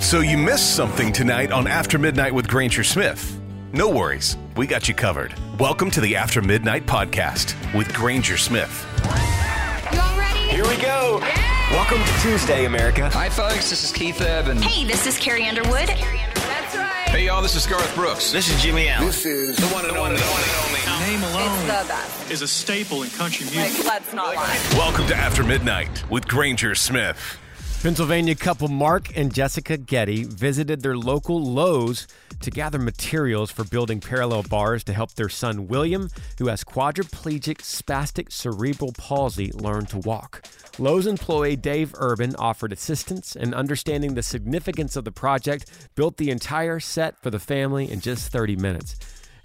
So you missed something tonight on After MidNite with Granger Smith. No worries, we got you covered. Welcome to the After MidNite podcast with Granger Smith. You all ready? Here we go. Yay! Welcome to Tuesday, America. Hi, folks. This is Keith Urban. Hey, this is Carrie Underwood. That's right. Hey, y'all. This is Garth Brooks. This is Jimmy Allen. This is the one and only. Name alone is a staple in country music. Let's not lie. Welcome to After MidNite with Granger Smith. Pennsylvania couple Mark and Jessica Getty visited their local Lowe's to gather materials for building parallel bars to help their son William, who has quadriplegic spastic cerebral palsy, learn to walk. Lowe's employee Dave Urban offered assistance, and understanding the significance of the project, built the entire set for the family in just 30 minutes.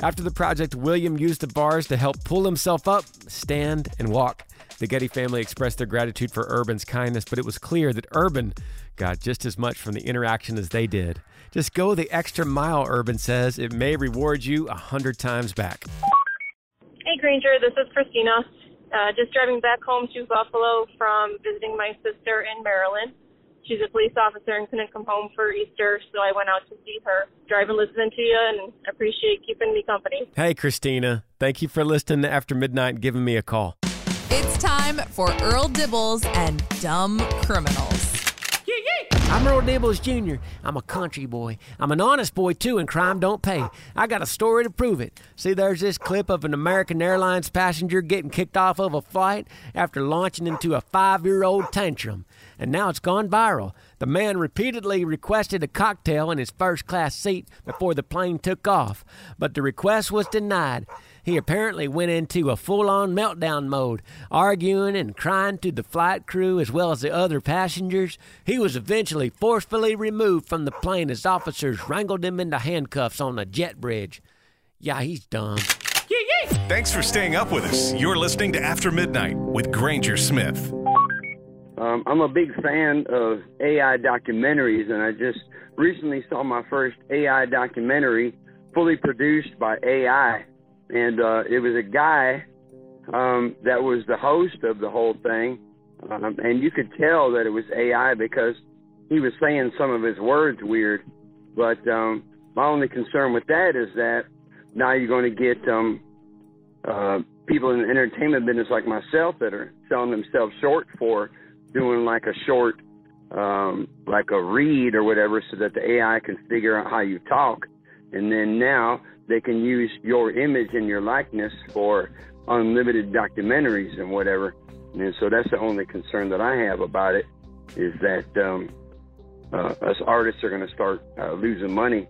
After the project, William used the bars to help pull himself up, stand, and walk. The Getty family expressed their gratitude for Urban's kindness, but it was clear that Urban got just as much from the interaction as they did. Just go the extra mile, Urban says. It may reward you 100 times back. Hey, Granger, this is Christina. Just driving back home to Buffalo from visiting my sister in Maryland. She's a police officer and couldn't come home for Easter, so I went out to see her. Drive and listen to you, and appreciate keeping me company. Hey, Christina. Thank you for listening to After MidNite and giving me a call. It's time for Earl Dibbles and Dumb Criminals. I'm Earl Dibbles Jr. I'm a country boy. I'm an honest boy, too, and crime don't pay. I got a story to prove it. See, there's this clip of an American Airlines passenger getting kicked off of a flight after launching into a 5-year-old tantrum. And now it's gone viral. The man repeatedly requested a cocktail in his first-class seat before the plane took off, but the request was denied. He apparently went into a full-on meltdown mode, arguing and crying to the flight crew as well as the other passengers. He was eventually forcefully removed from the plane as officers wrangled him into handcuffs on a jet bridge. Yeah, he's dumb. Thanks for staying up with us. You're listening to After MidNite with Granger Smith. I'm a big fan of AI documentaries, and I just recently saw my first AI documentary fully produced by AI. And it was a guy that was the host of the whole thing. And you could tell that it was AI because he was saying some of his words weird. But my only concern with that is that now you're going to get people in the entertainment business like myself that are selling themselves short for doing like a short, like a read or whatever, so that the AI can figure out how you talk. And then now they can use your image and your likeness for unlimited documentaries and whatever. And so that's the only concern that I have about it, is that us artists are going to start losing money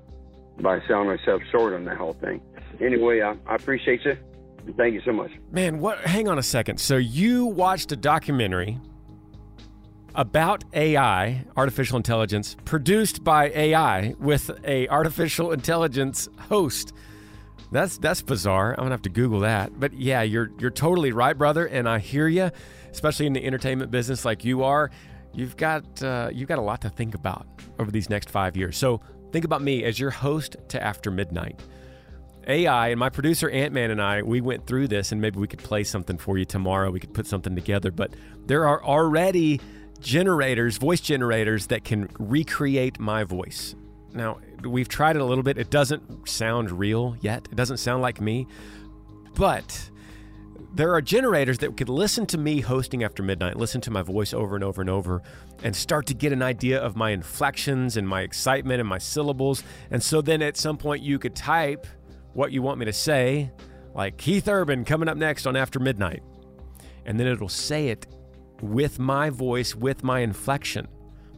by selling ourselves short on that whole thing. Anyway, I appreciate you. Thank you so much. Man, what? Hang on a second. So you watched a documentary about AI, artificial intelligence, produced by AI with a artificial intelligence host. That's bizarre. I'm gonna have to Google that. But yeah, you're totally right, brother, and I hear you, especially in the entertainment business like you are. You've got a lot to think about over these next 5 years. So think about me as your host to After MidNite. AI and my producer Ant-Man and I, we went through this, and maybe we could play something for you tomorrow. We could put something together, but there are already generators, voice generators that can recreate my voice. Now, we've tried it a little bit. It doesn't sound real yet. It doesn't sound like me, but there are generators that could listen to me hosting After MidNite, listen to my voice over and over and over, and start to get an idea of my inflections and my excitement and my syllables. And so then at some point you could type what you want me to say, like Keith Urban coming up next on After MidNite. And then it'll say it with my voice, with my inflection.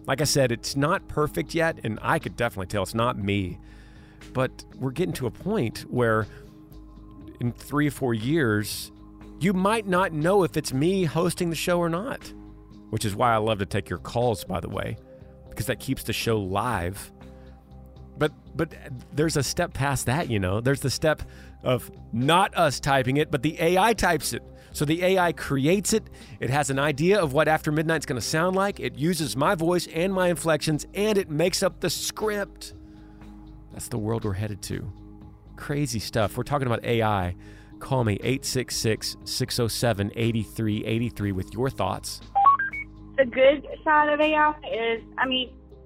Like I said, it's not perfect yet, and I could definitely tell it's not me. But we're getting to a point where in 3 or 4 years, you might not know if it's me hosting the show or not, which is why I love to take your calls, by the way, because that keeps the show live. But there's a step past that, you know. There's the step of not us typing it, but the AI types it. So the AI creates it. It has an idea of what After MidNite's going to sound like. It uses my voice and my inflections, and it makes up the script. That's the world we're headed to. Crazy stuff. We're talking about AI. Call me, 866-607-8383 with your thoughts. The good side of AI is,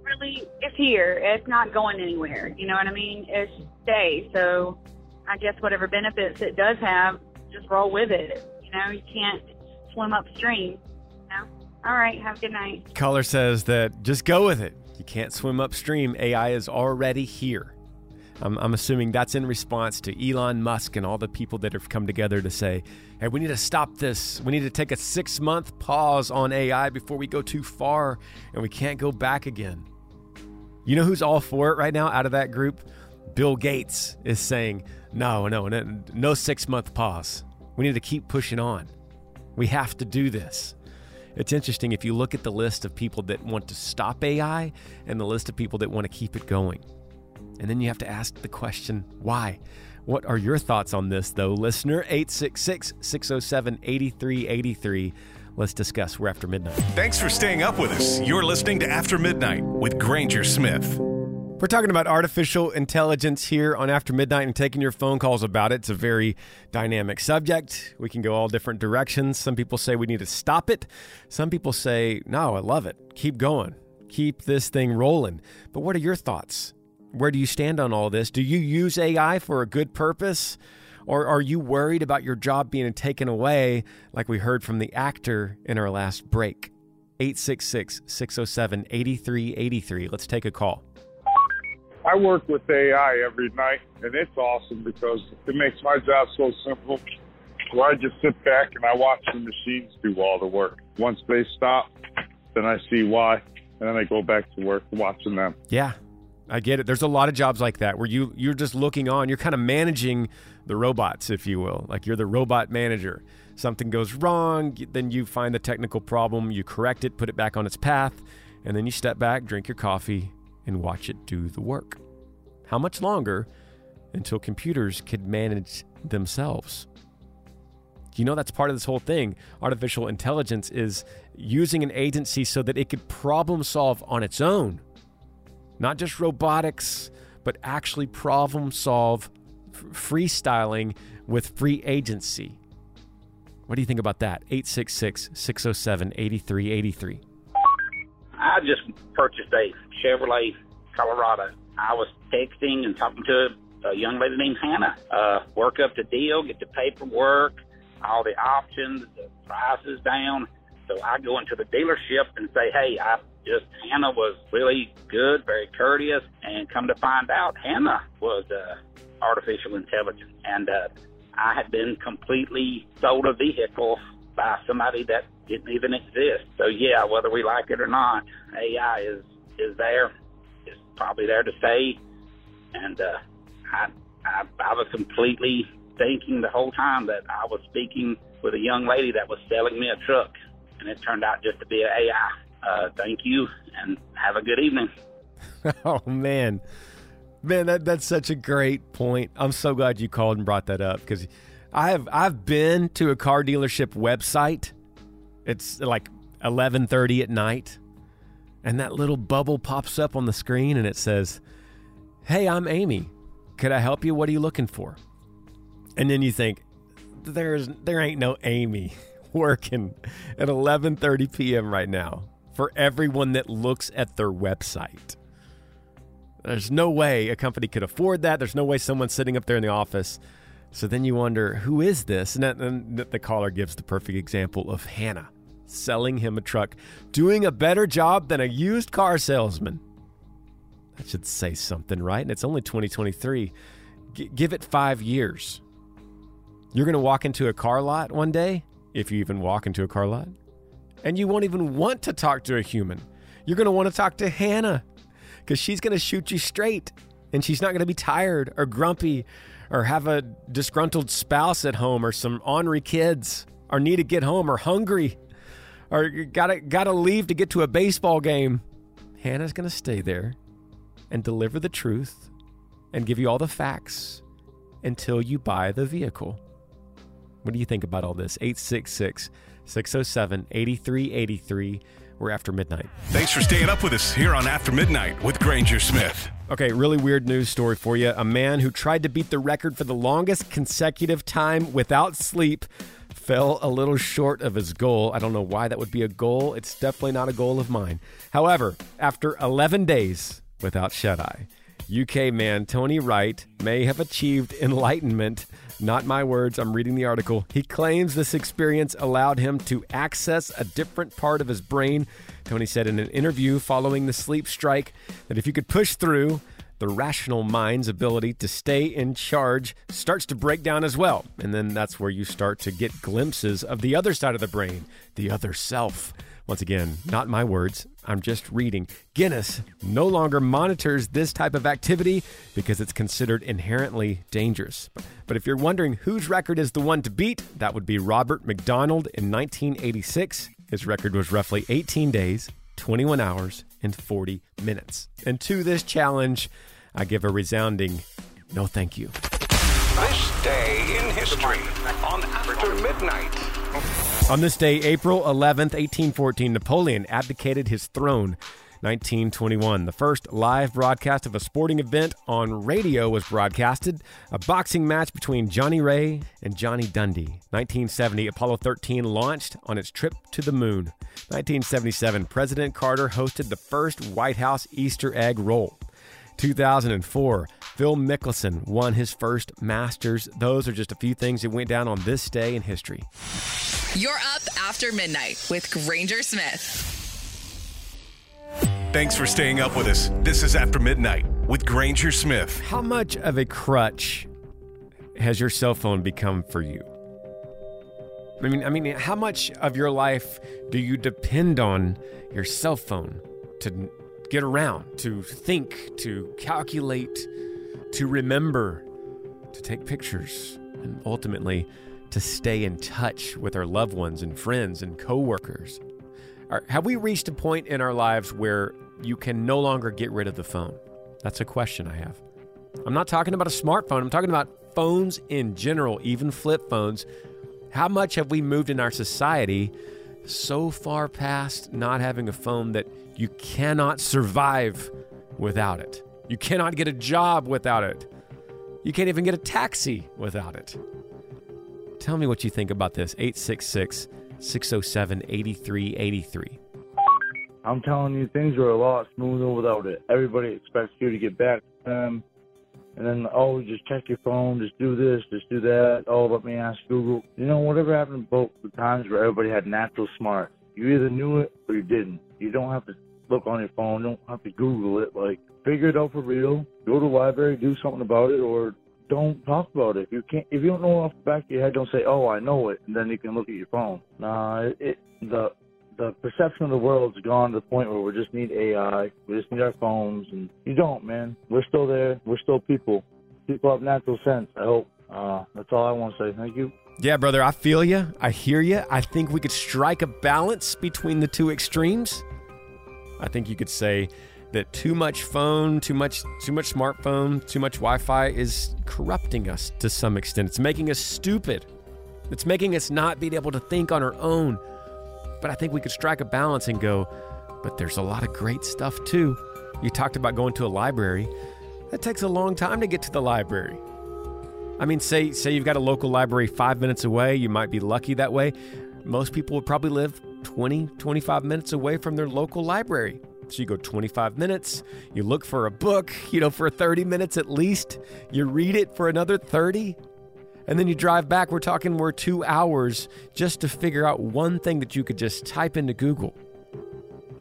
really, it's here. It's not going anywhere. You know what I mean? It's stay. So I guess whatever benefits it does have, just roll with it. You know, you can't swim upstream. You know? All right, have a good night. Caller says that just go with it. You can't swim upstream. AI is already here. I'm assuming that's in response to Elon Musk and all the people that have come together to say, hey, we need to stop this. We need to take a 6-month pause on AI before we go too far, and we can't go back again. You know who's all for it right now out of that group? Bill Gates is saying, no 6-month pause. We need to keep pushing on. We have to do this. It's interesting if you look at the list of people that want to stop AI and the list of people that want to keep it going. And then you have to ask the question, why? What are your thoughts on this, though, listener? 866-607-8383. Let's discuss. We're After MidNite. Thanks for staying up with us. You're listening to After MidNite with Granger Smith. We're talking about artificial intelligence here on After MidNite and taking your phone calls about it. It's a very dynamic subject. We can go all different directions. Some people say we need to stop it. Some people say, no, I love it. Keep going. Keep this thing rolling. But what are your thoughts? Where do you stand on all this? Do you use AI for a good purpose? Or are you worried about your job being taken away, like we heard from the actor in our last break? 866-607-8383. Let's take a call. I work with AI every night, and it's awesome because it makes my job so simple. Where I just sit back and I watch the machines do all the work. Once they stop, then I see why, and then I go back to work watching them. Yeah. I get it. There's a lot of jobs like that where you're just looking on. You're kind of managing the robots, if you will. Like you're the robot manager. Something goes wrong, then you find the technical problem, you correct it, put it back on its path, and then you step back, drink your coffee, and watch it do the work. How much longer until computers could manage themselves? You know, that's part of this whole thing. Artificial intelligence is using an agency so that it could problem solve on its own. Not just robotics, but actually problem solve, freestyling with free agency. What do you think about that? 866-607-8383. I just purchased a Chevrolet Colorado. I was texting and talking to a young lady named Hannah. Work up the deal, get the paperwork, all the options, the prices down. So I go into the dealership and say, hey, Hannah was really good, very courteous, and come to find out, Hannah was artificial intelligence. And I had been completely sold a vehicle by somebody that didn't even exist. So, yeah, whether we like it or not, AI is there. It's probably there to stay. And I was completely thinking the whole time that I was speaking with a young lady that was selling me a truck, and it turned out just to be an AI. Thank you, and have a good evening. Oh, man. Man, that's such a great point. I'm so glad you called and brought that up, because I've been to a car dealership website. It's like 11:30 at night, and that little bubble pops up on the screen and it says, "Hey, I'm Amy. Could I help you? What are you looking for?" And then you think, there ain't no Amy working at 11:30 p.m. right now for everyone that looks at their website. There's no way a company could afford that. There's no way someone's sitting up there in the office. So then you wonder, who is this? And the caller gives the perfect example of Hannah selling him a truck, doing a better job than a used car salesman. That should say something, right? And it's only 2023. Give it 5 years. You're going to walk into a car lot one day, if you even walk into a car lot, and you won't even want to talk to a human. You're going to want to talk to Hannah because she's going to shoot you straight, and she's not going to be tired or grumpy or have a disgruntled spouse at home or some ornery kids or need to get home or hungry or gotta leave to get to a baseball game. Hannah's going to stay there and deliver the truth and give you all the facts until you buy the vehicle. What do you think about all this? 866-607-8383. We're After MidNite. Thanks for staying up with us here on After MidNite with Granger Smith. Okay, really weird news story for you. A man who tried to beat the record for the longest consecutive time without sleep fell a little short of his goal. I don't know why that would be a goal. It's definitely not a goal of mine. However, after 11 days without shut-eye, UK man Tony Wright may have achieved enlightenment. Not my words, I'm reading the article. He claims this experience allowed him to access a different part of his brain. Tony said in an interview following the sleep strike that if you could push through, the rational mind's ability to stay in charge starts to break down as well. And then that's where you start to get glimpses of the other side of the brain, the other self. Once again, not my words, I'm just reading. Guinness no longer monitors this type of activity because it's considered inherently dangerous. But if you're wondering whose record is the one to beat, that would be Robert McDonald in 1986. His record was roughly 18 days, 21 hours, and 40 minutes. And to this challenge, I give a resounding no thank you. This day in history on After MidNite. On this day, April 11th, 1814, Napoleon abdicated his throne. 1921, the first live broadcast of a sporting event on radio was broadcasted, a boxing match between Johnny Ray and Johnny Dundee. 1970, Apollo 13 launched on its trip to the moon. 1977, President Carter hosted the first White House Easter egg roll. 2004, Phil Mickelson won his first Masters. Those are just a few things that went down on this day in history. You're up After MidNite with Granger Smith. Thanks for staying up with us. This is After MidNite with Granger Smith. How much of a crutch has your cell phone become for you? I mean, how much of your life do you depend on your cell phone to get around, to think, to calculate, to remember, to take pictures, and ultimately to stay in touch with our loved ones and friends and coworkers? Have we reached a point in our lives where you can no longer get rid of the phone? That's a question I have. I'm not talking about a smartphone. I'm talking about phones in general, even flip phones. How much have we moved in our society so far past not having a phone that you cannot survive without it? You cannot get a job without it. You can't even get a taxi without it. Tell me what you think about this. 866-607-8383. I'm telling you, things are a lot smoother without it. Everybody expects you to get back to them. And then, oh, just check your phone, just do this, just do that. Oh, let me ask Google. You know, whatever happened to both the times where everybody had natural smarts. You either knew it or you didn't. You don't have to look on your phone. You don't have to Google it. Like, figure it out for real. Go to the library, do something about it, or don't talk about it. If you don't know off the back of your head, don't say, oh, I know it, and then you can look at your phone. Nah, the perception of the world's gone to the point where we just need AI. We just need our phones. And you don't, man. We're still there. We're still people. People have natural sense, I hope. That's all I want to say. Thank you. Yeah, brother, I feel you. I hear you. I think we could strike a balance between the two extremes. I think you could say that too much phone, too much smartphone, too much Wi-Fi is corrupting us to some extent. It's making us stupid. It's making us not be able to think on our own. But I think we could strike a balance and go, but there's a lot of great stuff too. You talked about going to a library. That takes a long time to get to the library. I mean, say you've got a local library 5 minutes away. You might be lucky that way. Most people would probably live 20, 25 minutes away from their local library. So you go 25 minutes, you look for a book, for 30 minutes at least. You read it for another 30. And then you drive back. We're 2 hours just to figure out one thing that you could just type into Google.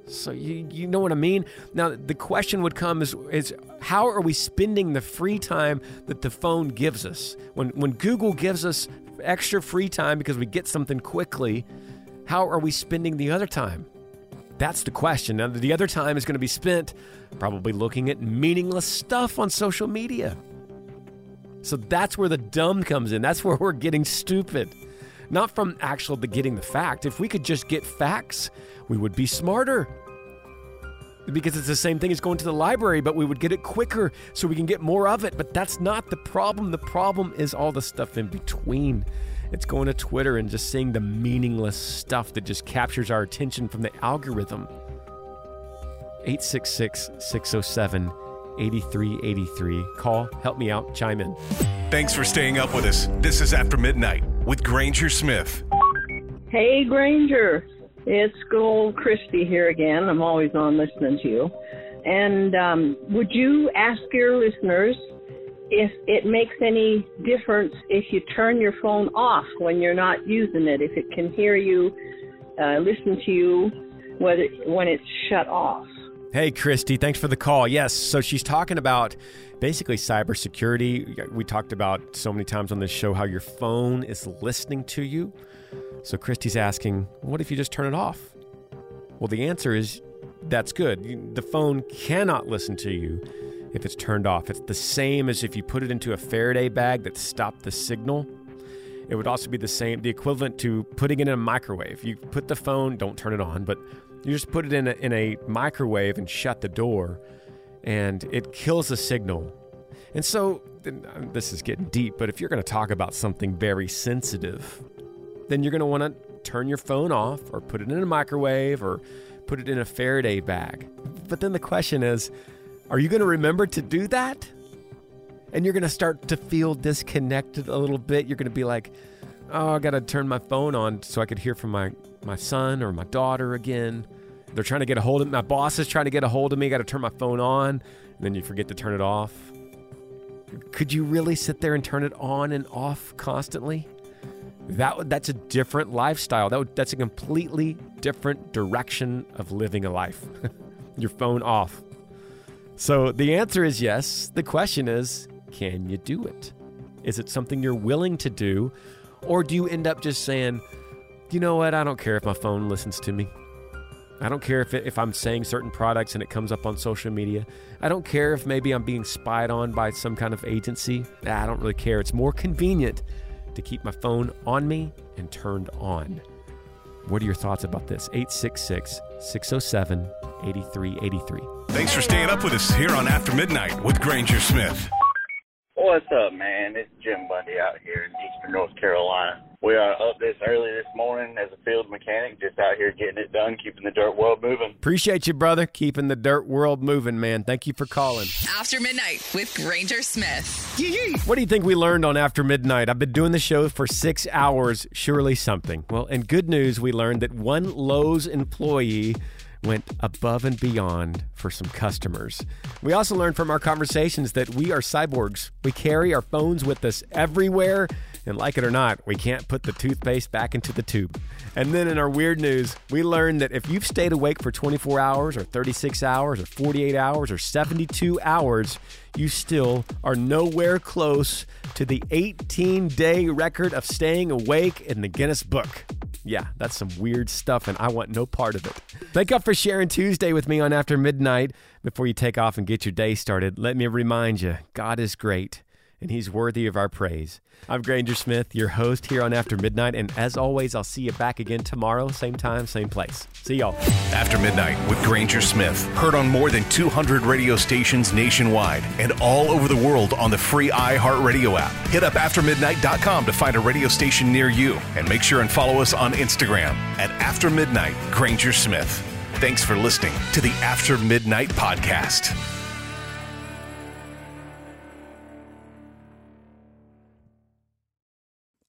So you know what I mean? Now, the question would come is how are we spending the free time that the phone gives us? When Google gives us extra free time because we get something quickly, how are we spending the other time? That's the question. Now, the other time is going to be spent probably looking at meaningless stuff on social media. So that's where the dumb comes in. That's where we're getting stupid. Not from getting the fact. If we could just get facts, we would be smarter. Because it's the same thing as going to the library, but we would get it quicker so we can get more of it. But that's not the problem. The problem is all the stuff in between. It's going to Twitter and just seeing the meaningless stuff that just captures our attention from the algorithm. 866-607-8383. Call, help me out, chime in. Thanks for staying up with us. This is After MidNite with Granger Smith. Hey, Granger. It's good old Christy here again. I'm always on listening to you. And would you ask your listeners if it makes any difference if you turn your phone off when you're not using it, if it can hear you, listen to you when it's shut off? Hey, Christy, thanks for the call. Yes, so she's talking about basically cybersecurity. We talked about so many times on this show how your phone is listening to you. So Christy's asking, what if you just turn it off? Well, the answer is that's good. The phone cannot listen to you if it's turned off. It's the same as if you put it into a Faraday bag that stopped the signal. It would also be the equivalent to putting it in a microwave. You put the phone, don't turn it on, but you just put it in a microwave and shut the door, and it kills the signal. And so, this is getting deep, but if you're going to talk about something very sensitive, then you're going to want to turn your phone off or put it in a microwave or put it in a Faraday bag. But then the question is, are you going to remember to do that? And you're going to start to feel disconnected a little bit. You're going to be like, oh, I got to turn my phone on so I could hear from my son or my daughter again. They're trying to get a hold of me. My boss is trying to get a hold of me. I got to turn my phone on. And then you forget to turn it off. Could you really sit there and turn it on and off constantly? That's a different lifestyle. That's a completely different direction of living a life. Your phone off. So the answer is yes. The question is, can you do it? Is it something you're willing to do? Or do you end up just saying, you know what? I don't care if my phone listens to me. I don't care if I'm saying certain products and it comes up on social media. I don't care if maybe I'm being spied on by some kind of agency. I don't really care. It's more convenient to keep my phone on me and turned on. What are your thoughts about this? 866-607-8383. Thanks for staying up with us here on After MidNite with Granger Smith. What's up, man? It's Jim Bundy out here in Eastern North Carolina. We are up this early this morning as a field mechanic, just out here getting it done, keeping the dirt world moving. Appreciate you, brother. Keeping the dirt world moving, man. Thank you for calling. After MidNite with Granger Smith. Yee-yee. What do you think we learned on After MidNite? I've been doing the show for 6 hours, surely something. Well, in good news, we learned that one Lowe's employee went above and beyond for some customers. We also learned from our conversations that we are cyborgs. We carry our phones with us everywhere, and like it or not, we can't put the toothpaste back into the tube. And then in our weird news, we learned that if you've stayed awake for 24 hours or 36 hours or 48 hours or 72 hours, you still are nowhere close to the 18-day record of staying awake in the Guinness Book. Yeah, that's some weird stuff, and I want no part of it. Thank you for sharing Tuesday with me on After MidNite. Before you take off and get your day started, let me remind you, God is great, and he's worthy of our praise. I'm Granger Smith, your host here on After MidNite, and as always, I'll see you back again tomorrow, same time, same place. See y'all. After MidNite with Granger Smith. Heard on more than 200 radio stations nationwide and all over the world on the free iHeartRadio app. Hit up aftermidnight.com to find a radio station near you, and make sure and follow us on Instagram at After MidNite Granger Smith. Thanks for listening to the After MidNite podcast.